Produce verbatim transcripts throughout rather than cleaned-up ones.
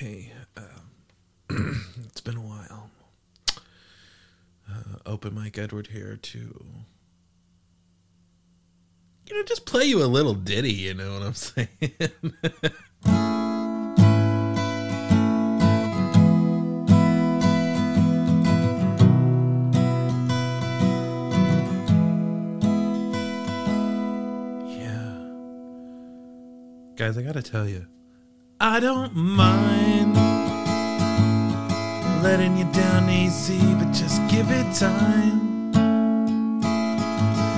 hey, um, it's been a while. Uh, open mic Edward here to... You know, just play you a little ditty, you know what I'm saying? Guys, I gotta tell you, I don't mind letting you down easy, but just give it time.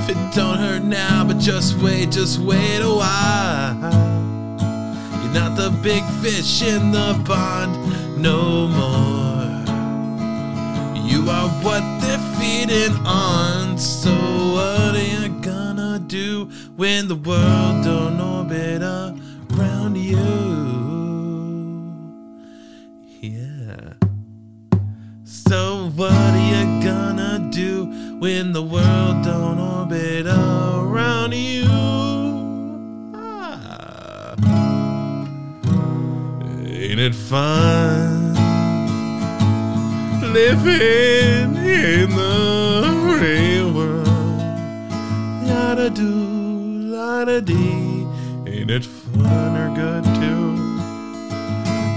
If it don't hurt now, but just wait, just wait a while. You're not the big fish in the pond no more. You are what they're feeding on, so what are you gonna do when the world don't orbit up around you? Yeah. So what are you gonna do when the world don't orbit around you? Ah. Ain't it fun living in the real world? La-da-doo, la-da-dee. Ain't it fun or good to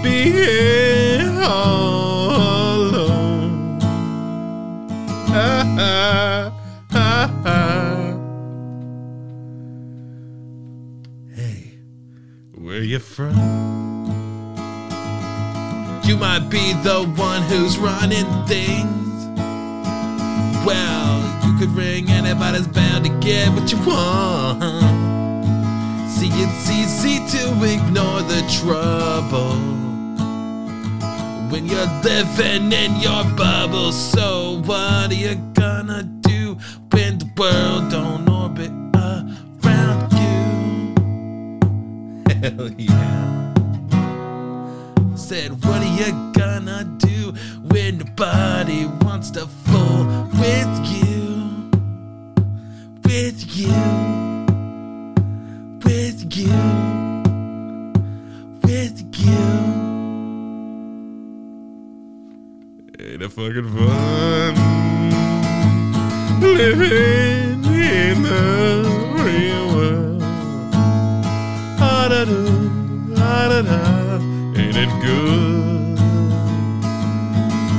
be here all alone? Ha, ha, ha, ha. Hey, where you from? You might be the one who's running things. Well, you could ring, anybody's bound to get what you want. See, it's easy to ignore the trouble when you're living in your bubble. So what are you gonna do when the world don't orbit around you? Hell yeah. Said, what are you gonna do when nobody wants to fool with you? With you. With you, with you. Ain't it fucking fun living in the real world? Ah da do, ah da da. Ain't it good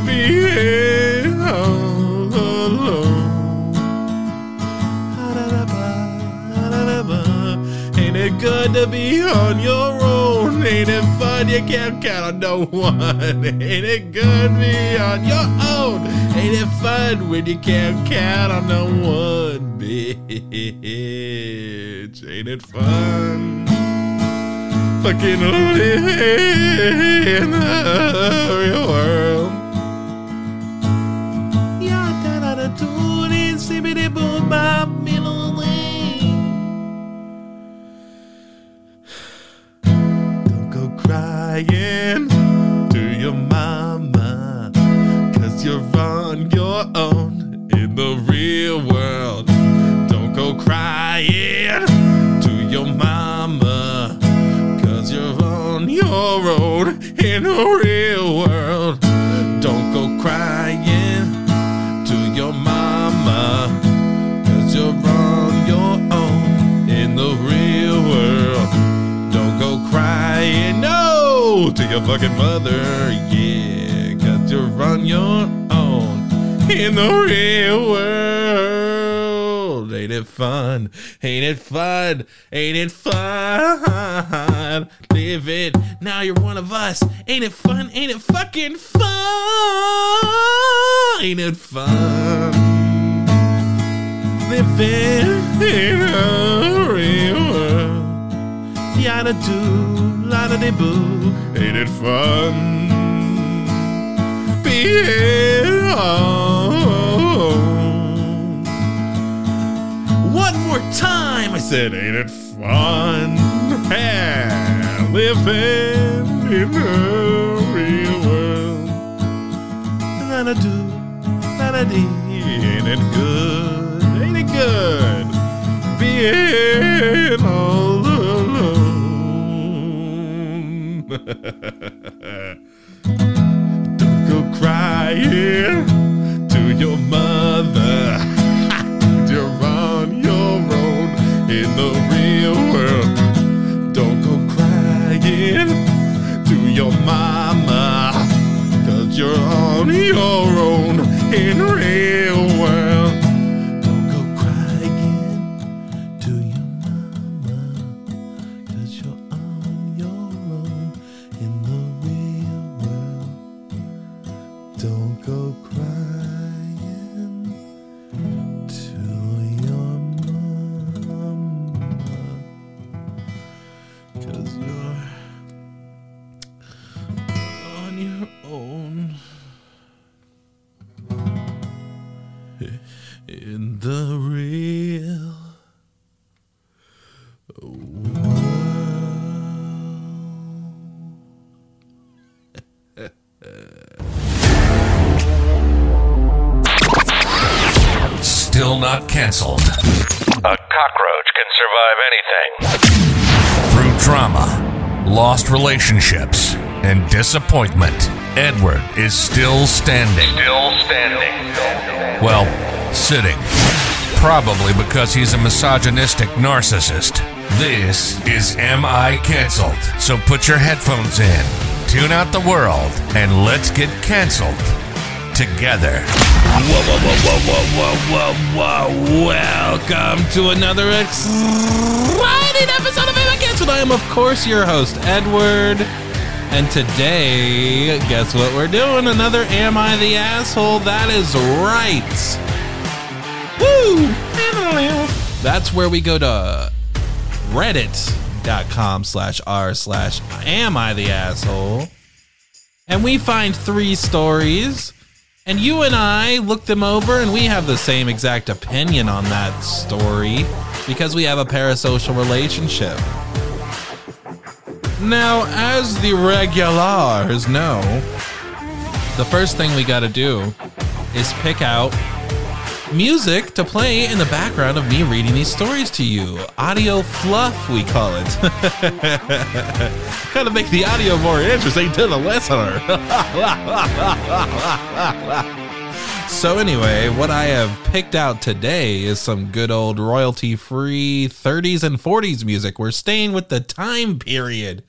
being all alone? Ah da da ba, ah da da ba. Ain't it good to be on your own? Ain't it fun? You can't count on no one. Ain't it good to be on your own? Ain't it fun when you can't count on no one, bitch? Ain't it fun? Fucking living in the real world. Yeah, da da da, sibbity boom bop. Crying to your mama, 'cause you're on your own in the real world. Don't go crying to your mama, 'cause you're on your own in the real world. Don't go crying to your mama, 'cause you're on your own in the real world. Don't go crying, no, to your fucking mother, yeah, 'cause you're on your own in the real world. Ain't it fun? Ain't it fun? Ain't it fun? Live it. Now you're one of us. Ain't it fun? Ain't it fucking fun? Ain't it fun? Living in the real world. Yada do, lada de boo. Ain't it fun being alone? One more time, I said, ain't it fun, yeah, living in the real world? Nada do, nada dee. Ain't it good? Ain't it good being alone? Don't go crying to your mother. You're on your own in the real world. Don't go crying to your mama, 'cause you're on your own in the real world. Don't go crying to your mama, 'cause you're on your own in the real world. Don't go crying to your mama, 'cause you're on your own in the real world. Still not canceled. A cockroach can survive anything. Through trauma, lost relationships, and disappointment, Edward is still standing. Still standing. Well, sitting. Probably because he's a misogynistic narcissist. This is Am I Cancelled? So put your headphones in, tune out the world, and let's get cancelled together. Whoa, whoa, whoa, whoa, whoa, whoa, whoa. Welcome to another exciting episode of Am I Cancelled? I am, of course, your host, Edward. And today, guess what we're doing? Another Am I the Asshole? That is right. Woo! That's where we go to reddit.com slash r slash am I the asshole. And we find three stories. And you and I look them over and we have the same exact opinion on that story because we have a parasocial relationship. Now, as the regulars know, the first thing we gotta do is pick out music to play in the background of me reading these stories to you. Audio fluff, we call it. Kind of make the audio more interesting to the listener. So anyway, what I have picked out today is some good old royalty-free thirties and forties music. We're staying with the time period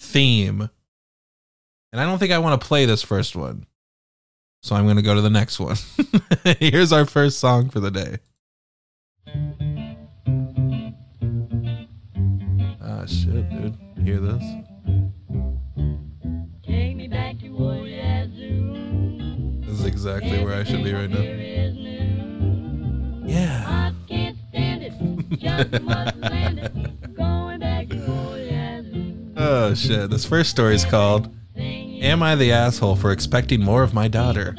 theme. And I don't think I want to play this first one. So I'm going to go to the next one. Here's our first song for the day. Ah, shit, dude. Hear this? Take me back to Odessa. This is exactly where I should be right now. Yeah. I can't stand it. Just must land it. Going back to Odessa. Oh, shit. This first story is called Am I the Asshole for Expecting More of My Daughter?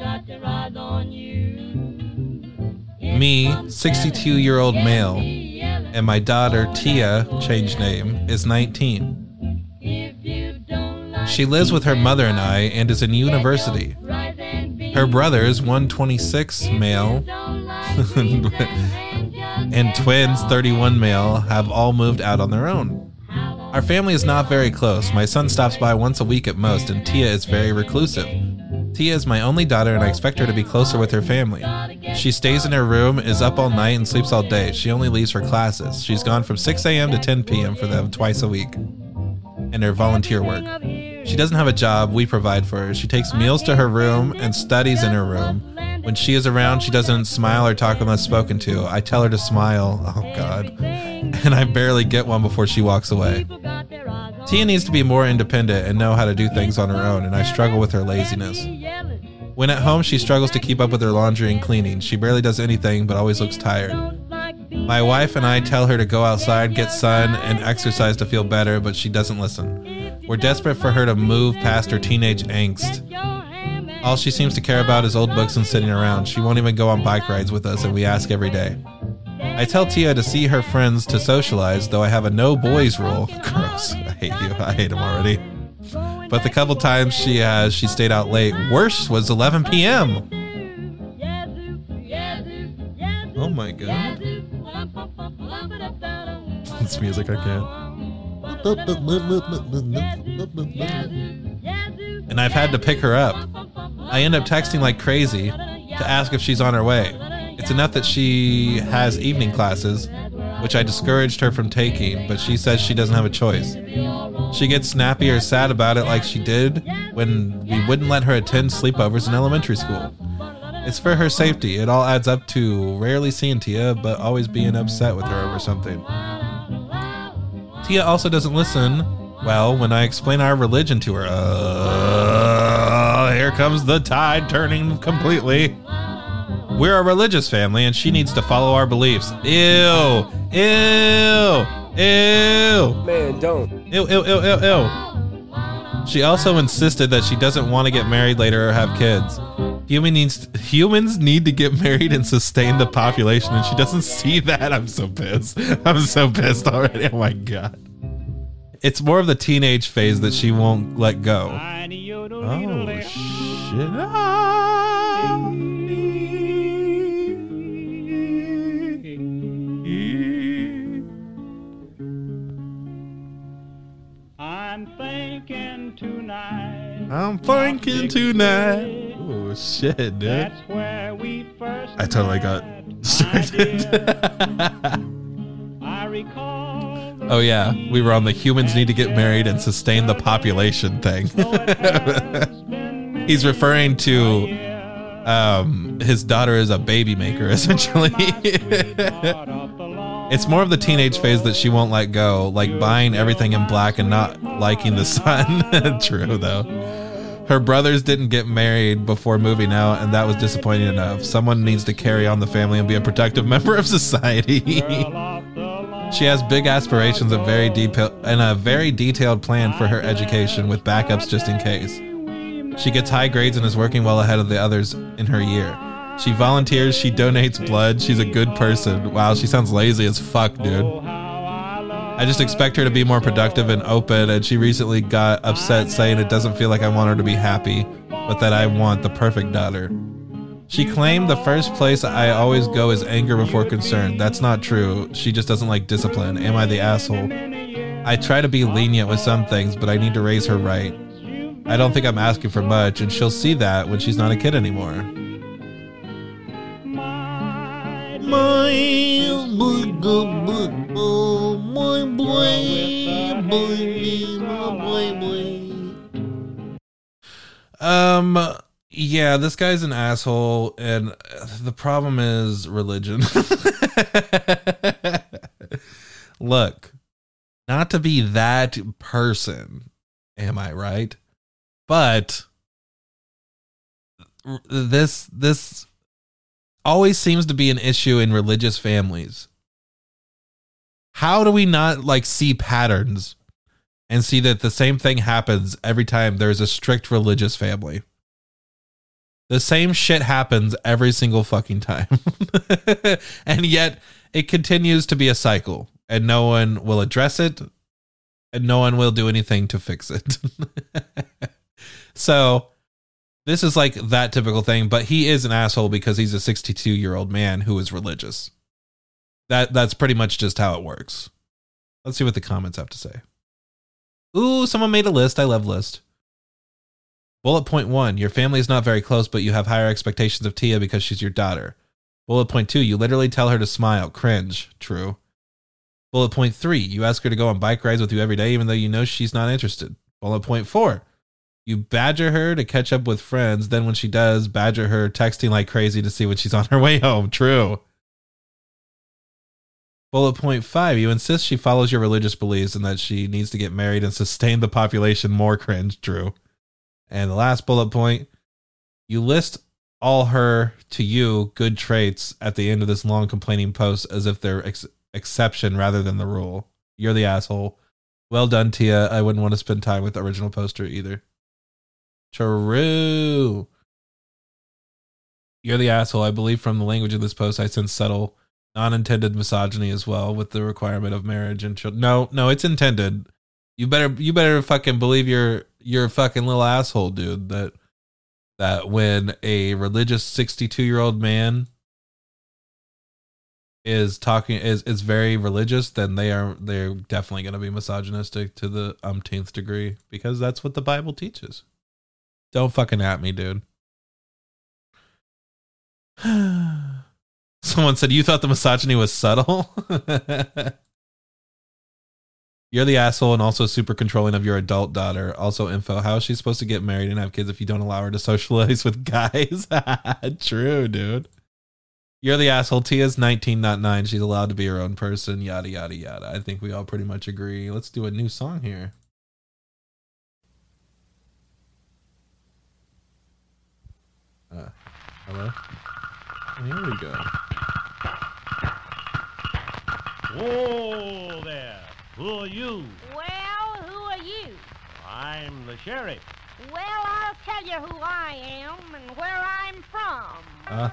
Me, sixty-two-year-old male, and my daughter, Tia, changed name, is nineteen. She lives with her mother and I and is in university. Her brothers, one twenty-six male and twins, thirty-one male, have all moved out on their own. Our family is not very close. My son stops by once a week at most, and Tia is very reclusive. Tia is my only daughter, and I expect her to be closer with her family. She stays in her room, is up all night, and sleeps all day. She only leaves for classes. She's gone from six a.m. to ten p.m. for them twice a week, and her volunteer work. She doesn't have a job. We provide for her. She takes meals to her room and studies in her room. When she is around, she doesn't smile or talk unless spoken to. I tell her to smile. Oh, God. And I barely get one before she walks away. Tia needs to be more independent and know how to do things on her own, and I struggle with her laziness. When at home, she struggles to keep up with her laundry and cleaning. She barely does anything but always looks tired. My wife and I tell her to go outside, get sun, and exercise to feel better, but she doesn't listen. We're desperate for her to move past her teenage angst. All she seems to care about is old books and sitting around. She won't even go on bike rides with us, and we ask every day. I tell Tia to see her friends to socialize, though I have a no boys rule. Gross. I hate you. I hate him already. But the couple times she has, she stayed out late. Worse was eleven p.m. Oh my God. It's music I can't. And I've had to pick her up. I end up texting like crazy to ask if she's on her way. It's enough that she has evening classes, which I discouraged her from taking, but she says she doesn't have a choice. She gets snappy or sad about it like she did when we wouldn't let her attend sleepovers in elementary school. It's for her safety. It all adds up to rarely seeing Tia, but always being upset with her over something. Tia also doesn't listen well when I explain our religion to her. Uh, here comes the tide turning completely. We're a religious family, and she needs to follow our beliefs. Ew. Ew. Ew. Man, don't. Ew, ew, ew, ew, ew. She also insisted that she doesn't want to get married later or have kids. Human needs, humans need to get married and sustain the population, and she doesn't see that. I'm so pissed. I'm so pissed already. Oh, my God. It's more of the teenage phase that she won't let go. Oh, shit. Ah. I'm thinking tonight. I'm thinking tonight. Oh, shit, dude. That's where we first I totally got distracted. I recall oh, yeah. We were on the humans need to get married and sustain the population thing. He's referring to um, his daughter as a baby maker, essentially. It's more of the teenage phase that she won't let go, like buying everything in black and not liking the sun. True, though. Her brothers didn't get married before moving out, and that was disappointing enough. Someone needs to carry on the family and be a productive member of society. She has big aspirations and, very detail- and a very detailed plan for her education with backups just in case. She gets high grades and is working well ahead of the others in her year. She volunteers, she donates blood, she's a good person. Wow, she sounds lazy as fuck, dude. I just expect her to be more productive and open, and she recently got upset saying it doesn't feel like I want her to be happy, but that I want the perfect daughter. She claimed the first place I always go is anger before concern. That's not true. She just doesn't like discipline. Am I the asshole? I try to be lenient with some things, but I need to raise her right. I don't think I'm asking for much, and she'll see that when she's not a kid anymore. Um, yeah, this guy's an asshole, and the problem is religion. Look, not to be that person, am I right? But this, this, always seems to be an issue in religious families. How do we not like see patterns and see that the same thing happens every time there's a strict religious family? The same shit happens every single fucking time. And yet it continues to be a cycle, and no one will address it, and no one will do anything to fix it. So this is like that typical thing, but he is an asshole because he's a sixty-two-year-old man who is religious. That that's pretty much just how it works. Let's see what the comments have to say. Ooh, someone made a list. I love list. Bullet point one, your family is not very close, but you have higher expectations of Tia because she's your daughter. Bullet point two, you literally tell her to smile. Cringe. True. Bullet point three, you ask her to go on bike rides with you every day, even though you know she's not interested. Bullet point four, you badger her to catch up with friends. Then when she does, badger her texting like crazy to see when she's on her way home. True. Bullet point five, you insist she follows your religious beliefs and that she needs to get married and sustain the population. More cringe. True. And the last bullet point, you list all her to you good traits at the end of this long complaining post as if they're ex- exception rather than the rule. You're the asshole. Well done, Tia. I wouldn't want to spend time with the original poster either. True. You're the asshole. I believe from the language of this post, I sense subtle, non-intended misogyny as well with the requirement of marriage and children. No, no, it's intended. You better, you better fucking believe you're, you're a fucking little asshole, dude. That, that when a religious sixty-two-year-old man is talking is is very religious, then they are they're definitely going to be misogynistic to the umpteenth degree, because that's what the Bible teaches. Don't fucking at me, dude. Someone said, you thought the misogyny was subtle? You're the asshole and also super controlling of your adult daughter. Also, info, how is she supposed to get married and have kids if you don't allow her to socialize with guys? True, dude. You're the asshole. Tia's nineteen, not nine. She's allowed to be her own person. Yada, yada, yada. I think we all pretty much agree. Let's do a new song here. Uh, hello? Here we go. Whoa there. Who are you? Well, who are you? I'm the sheriff. Well, I'll tell you who I am and where I'm from. Uh.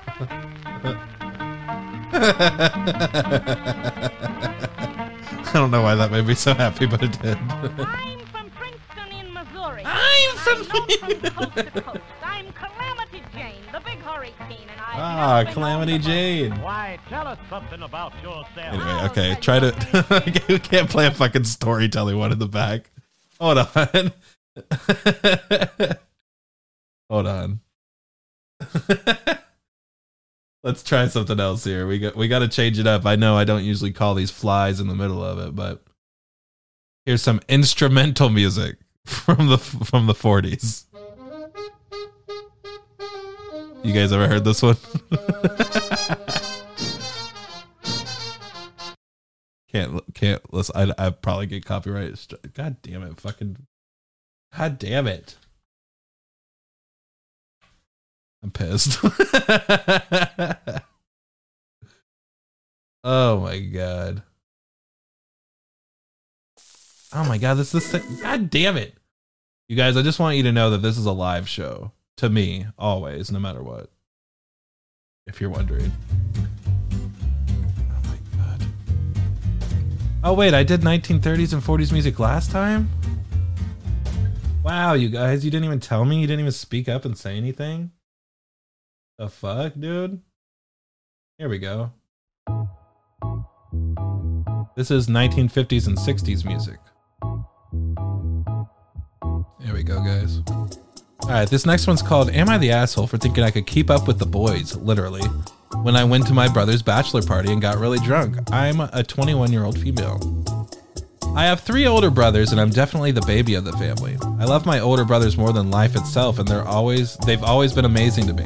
I don't know why that made me so happy, but it did. I'm from Princeton in Missouri. I'm from... I'm from coast to coast. I'm Calamity Jane, the big hurricane, and I... Ah, Calamity Jane. Why, tell us something about yourself. Anyway, okay, I'll try to... You can't play a fucking storytelling one in the back. Hold on. Hold on. Let's try something else here. We got we got to change it up. I know I don't usually call these flies in the middle of it, but here's some instrumental music from the from the forties. You guys ever heard this one? can't can't listen. I I probably get copyright. God damn it! Fucking. God damn it. I'm pissed. Oh my God. Oh my God, this is the sec- God damn it. You guys, I just want you to know that this is a live show. To me, always, no matter what. If you're wondering. Oh my God. Oh wait, I did nineteen thirties and forties music last time? Wow, you guys, you didn't even tell me? You didn't even speak up and say anything? The fuck, dude? Here we go. This is nineteen fifties and sixties music. Here we go, guys. Alright, this next one's called Am I the Asshole for Thinking I Could Keep Up With the Boys, literally, when I went to my brother's bachelor party and got really drunk. I'm a twenty-one-year-old female. I have three older brothers, and I'm definitely the baby of the family. I love my older brothers more than life itself, and they're always, they've always been amazing to me.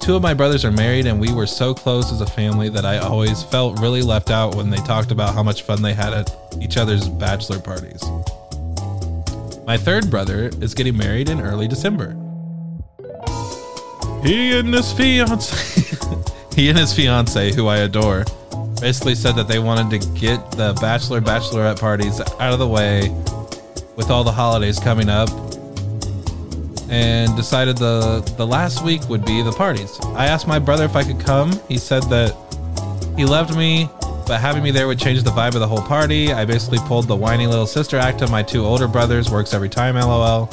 Two of my brothers are married, and we were so close as a family that I always felt really left out when they talked about how much fun they had at each other's bachelor parties. My third brother is getting married in early December. He and his fiance, he and his fiance, who I adore, basically said that they wanted to get the bachelor bachelorette parties out of the way with all the holidays coming up, and decided the the last week would be the parties. I asked my brother if I could come. He said that he loved me, but having me there would change the vibe of the whole party. I basically pulled the whiny little sister act of my two older brothers, works every time, lol.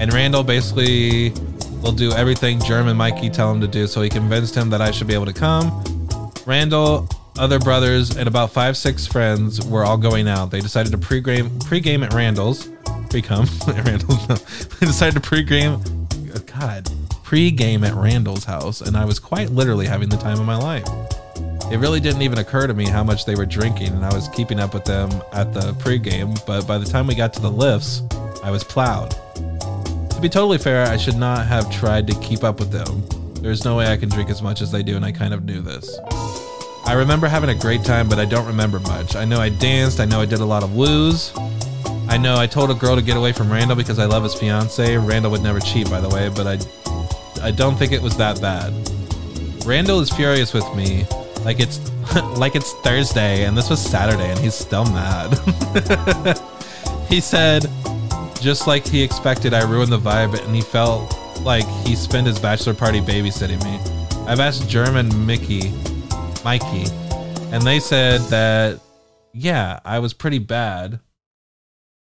And Randall basically will do everything Jerm and Mikey tell him to do, so he convinced him that I should be able to come. Randall, other brothers, and about five, six friends were all going out. They decided to pre-game, pre-game at Randall's. Pre-come at Randall's. No. They decided to pre-game. God, pre-game at Randall's house, and I was quite literally having the time of my life. It really didn't even occur to me how much they were drinking, and I was keeping up with them at the pre-game. But by the time we got to the lifts, I was plowed. To be totally fair, I should not have tried to keep up with them. There's no way I can drink as much as they do, and I kind of knew this. I remember having a great time, but I don't remember much. I know I danced. I know I did a lot of woos. I know I told a girl to get away from Randall because I love his fiance. Randall would never cheat, by the way, but I, I don't think it was that bad. Randall is furious with me, like it's, like it's Thursday, and this was Saturday, and he's still mad. He said, just like he expected, I ruined the vibe, and he felt like he spent his bachelor party babysitting me. I've asked Jerm and Mickey. Mikey, and they said that, yeah, I was pretty bad,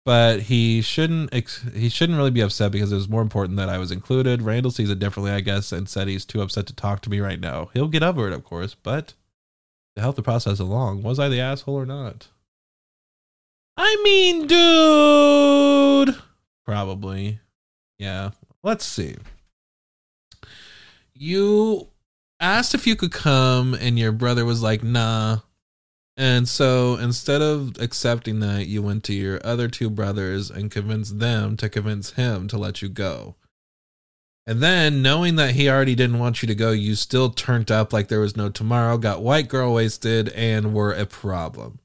but he shouldn't ex- he shouldn't really be upset because it was more important that I was included. Randall sees it differently, I guess, and said he's too upset to talk to me right now. He'll get over it, of course, but to help the process along. Was I the asshole or not? I mean, dude. Probably. Yeah. Let's see. You asked if you could come, and your brother was like, nah. And so instead of accepting that, you went to your other two brothers and convinced them to convince him to let you go. And then, knowing that he already didn't want you to go, you still turned up like there was no tomorrow, got white girl wasted, and were a problem.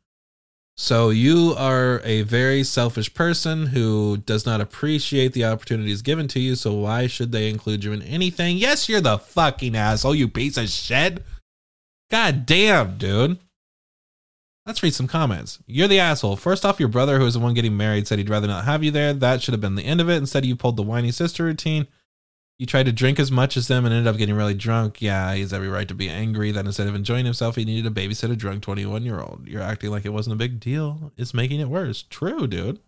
So you are a very selfish person who does not appreciate the opportunities given to you, so why should they include you in anything? Yes, you're the fucking asshole, you piece of shit. God damn, dude. Let's read some comments. You're the asshole. First off, your brother, who is the one getting married, said he'd rather not have you there. That should have been the end of it. Instead, you pulled the whiny sister routine. You tried to drink as much as them and ended up getting really drunk. Yeah, he has every right to be angry that instead of enjoying himself, he needed to babysit a drunk twenty-one-year-old. You're acting like it wasn't a big deal. It's making it worse. True, dude.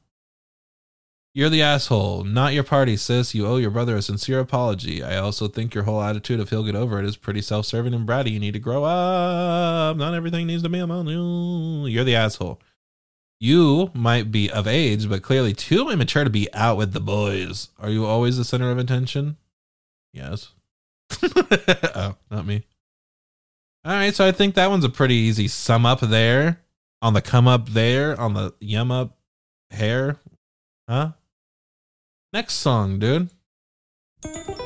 You're the asshole. Not your party, sis. You owe your brother a sincere apology. I also think your whole attitude of he'll get over it is pretty self-serving and bratty. You need to grow up. Not everything needs to be among you. You're the asshole. You might be of age, but clearly too immature to be out with the boys. Are you always the center of attention? Yes. Oh, not me. All right, so I think that one's a pretty easy sum up there. On the come up there, on the yum up hair. Huh? Next song, dude.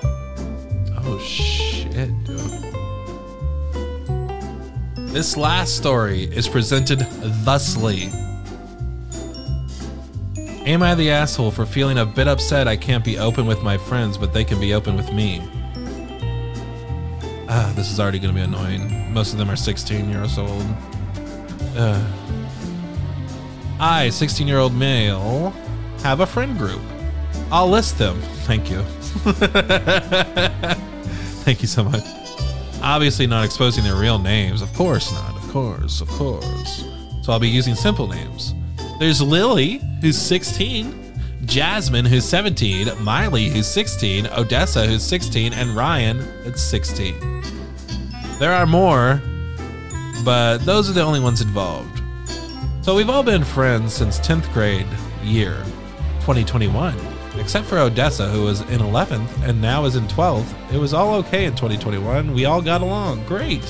Oh, shit, dude. This last story is presented thusly. Am I the asshole for feeling a bit upset I can't be open with my friends, but they can be open with me? Ah, this is already going to be annoying. Most of them are sixteen years old. Ugh. I, sixteen-year-old male, have a friend group. I'll list them. Thank you. Thank you so much. Obviously not exposing their real names. Of course not. Of course. Of course. So I'll be using simple names. There's Lily, who's sixteen, Jasmine, who's seventeen, Miley, who's sixteen, Odessa, who's sixteen, and Ryan, that's sixteen. There are more, but those are the only ones involved. So we've all been friends since tenth grade year, twenty twenty-one, except for Odessa, who was in eleventh and now is in twelfth. It was all okay in twenty twenty-one. We all got along. Great.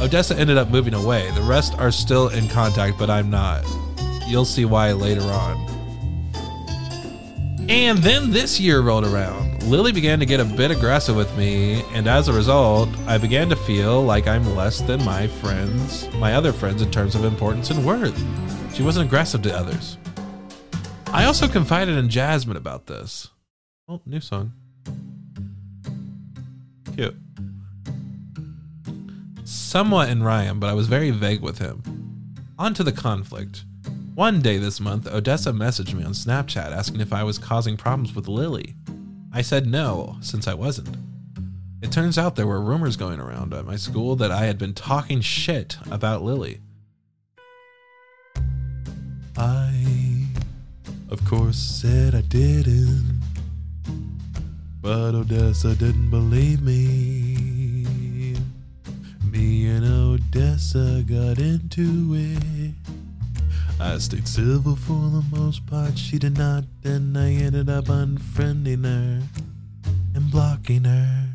Odessa ended up moving away. The rest are still in contact, but I'm not. You'll see why later on. And then this year rolled around. Lily began to get a bit aggressive with me, and as a result, I began to feel like I'm less than my friends, my other friends, in terms of importance and worth. She wasn't aggressive to others. I also confided in Jasmine about this. Oh, new song. Cute. Somewhat in Ryan, but I was very vague with him. On to the conflict. One day this month, Odessa messaged me on Snapchat asking if I was causing problems with Lily. I said no, since I wasn't. It turns out there were rumors going around at my school that I had been talking shit about Lily. I, of course, said I didn't, but Odessa didn't believe me. Me and Odessa got into it. I stayed civil for the most part, she did not, and I ended up unfriending her and blocking her.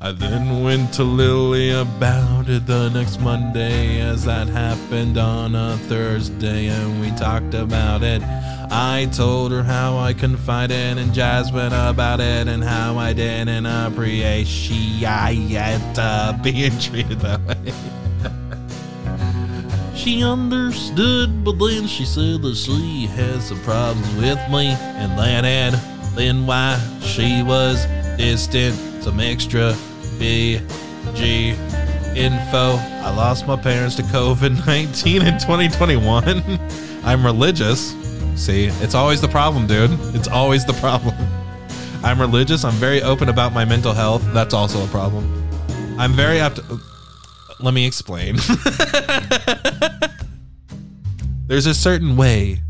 I then went to Lily about it the next Monday, as that happened on a Thursday, and we talked about it. I told her how I confided in Jasmine about it, and how I didn't appreciate uh, being treated that way. She understood, but then she said that she had some problems with me, and that had been why she was distant. Some extra B G info. I lost my parents to covid nineteen in twenty twenty-one. I'm religious. See, it's always the problem, dude. It's always the problem. I'm religious. I'm very open about my mental health. That's also a problem. I'm very up to... Let me explain. There's a certain way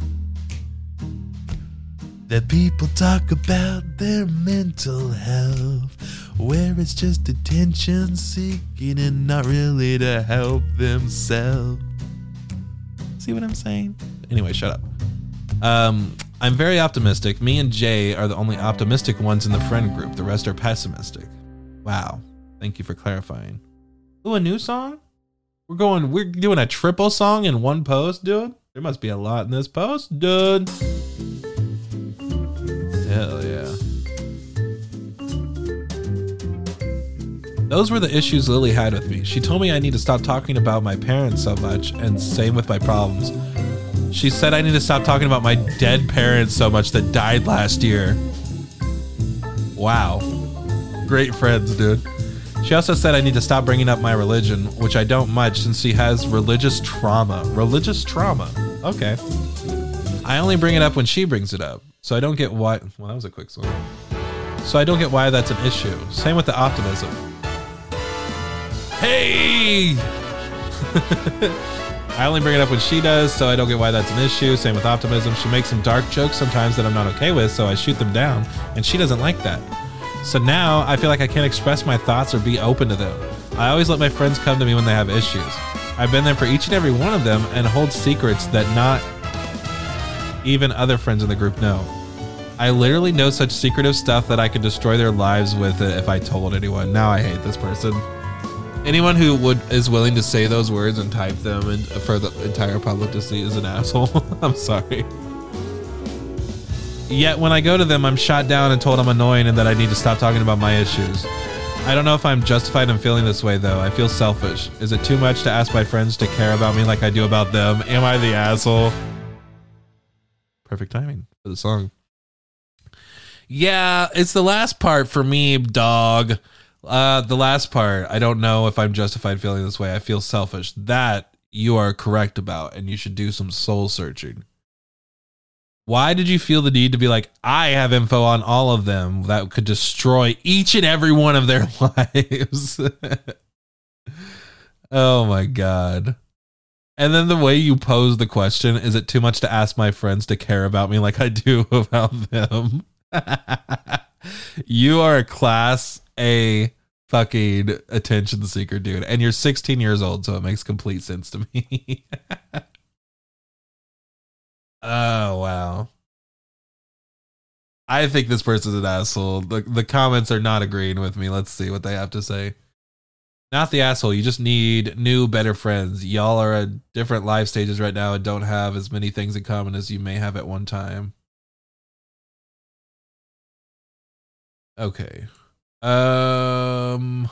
that people talk about their mental health where it's just attention seeking and not really to help themselves. See what I'm saying? Anyway, shut up. Um, I'm very optimistic. Me and Jay are the only optimistic ones in the friend group. The rest are pessimistic. Wow. Thank you for clarifying. Ooh, a new song? We're going, we're doing a triple song in one post, dude. There must be a lot in this post, dude. Hell yeah. Those were the issues Lily had with me. She told me I need to stop talking about my parents so much, and same with my problems. She said I need to stop talking about my dead parents so much that died last year. Wow. Great friends, dude. She also said I need to stop bringing up my religion, which I don't much since she has religious trauma. Religious trauma. Okay. I only bring it up when she brings it up. So I don't get why... Well, that was a quick song. So I don't get why that's an issue. Same with the optimism. Hey! I only bring it up when she does, so I don't get why that's an issue. Same with optimism. She makes some dark jokes sometimes that I'm not okay with, so I shoot them down, and she doesn't like that. So now I feel like I can't express my thoughts or be open to them. I always let my friends come to me when they have issues. I've been there for each and every one of them and hold secrets that not even other friends in the group know. I literally know such secretive stuff that I could destroy their lives with it if I told anyone. Now I hate this person. Anyone who would is willing to say those words and type them in, for the entire public to see is an asshole. I'm sorry. Yet when I go to them, I'm shot down and told I'm annoying and that I need to stop talking about my issues. I don't know if I'm justified in feeling this way, though. I feel selfish. Is it too much to ask my friends to care about me like I do about them? Am I the asshole? Perfect timing for the song. Yeah, it's the last part for me, dog. Uh, the last part. I don't know if I'm justified feeling this way. I feel selfish. That you are correct about, and you should do some soul searching. Why did you feel the need to be like, I have info on all of them that could destroy each and every one of their lives? Oh my God. And then the way you pose the question, is it too much to ask my friends to care about me like I do about them? You are a class A fucking attention seeker, dude. And you're sixteen years old, so it makes complete sense to me. Oh, wow. I think this person's an asshole. The, the comments are not agreeing with me. Let's see what they have to say. Not the asshole. You just need new, better friends. Y'all are at different life stages right now and don't have as many things in common as you may have at one time. Okay. Um...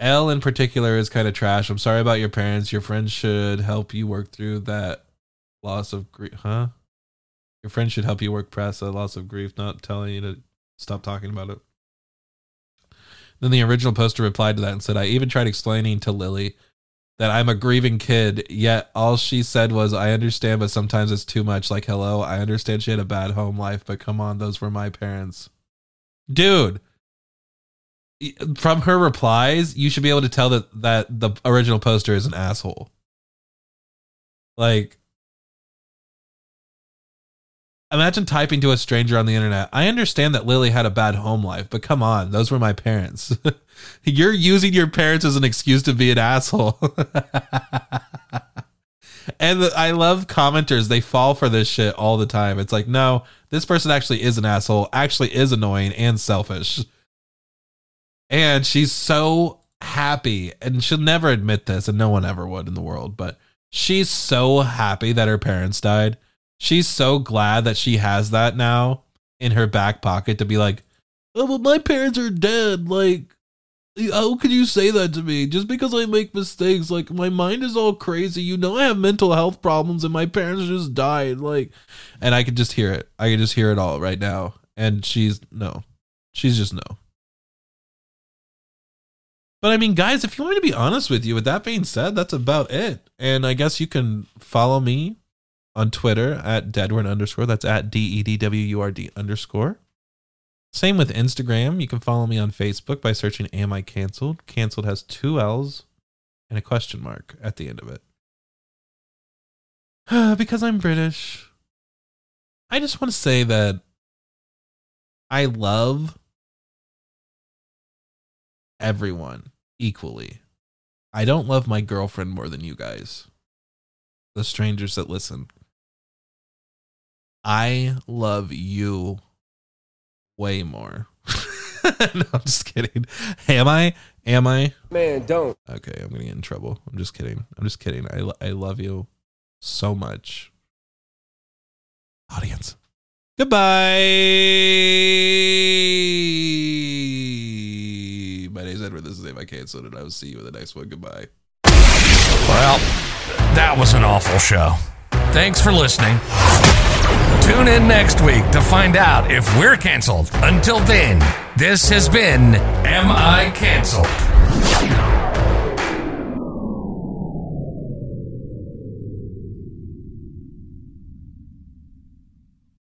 L in particular is kind of trash. I'm sorry about your parents. Your friends should help you work through that loss of grief. Huh? Your friends should help you work past that loss of grief, not telling you to stop talking about it. Then the original poster replied to that and said, I even tried explaining to Lily that I'm a grieving kid, yet all she said was, I understand, but sometimes it's too much. Like, hello, I understand she had a bad home life, but come on, those were my parents. Dude. From her replies, you should be able to tell that, that the original poster is an asshole. Like, imagine typing to a stranger on the internet, I understand that Lily had a bad home life, but come on, those were my parents. You're using your parents as an excuse to be an asshole. And I love commenters. They fall for this shit all the time. It's like, no, this person actually is an asshole, actually is annoying and selfish. And she's so happy, and she'll never admit this, and no one ever would in the world, but she's so happy that her parents died. She's so glad that she has that now in her back pocket to be like, oh, but my parents are dead. Like, how could you say that to me? Just because I make mistakes, like, my mind is all crazy. You know, I have mental health problems, and my parents just died. Like, and I could just hear it. I could just hear it all right now. And she's no, she's just no. But I mean, guys, if you want me to be honest with you, with that being said, that's about it. And I guess you can follow me on Twitter at Dedward underscore. That's at D E D W U R D underscore. Same with Instagram. You can follow me on Facebook by searching Am I Cancelled? Cancelled has two L's and a question mark at the end of it. Because I'm British. I just want to say that I love everyone equally. I don't love my girlfriend more than you guys, the strangers that listen. I love you way more. No, I'm just kidding. Am I? Am I? Man, don't. Okay, I'm going to get in trouble. I'm just kidding. I'm just kidding. I, lo- I love you so much. Audience. Goodbye. My name's Edward. This is Am I Cancelled, and I will see you in the next one. Goodbye. Well, that was an awful show. Thanks for listening. Tune in next week to find out if we're canceled. Until then, this has been Am I Cancelled?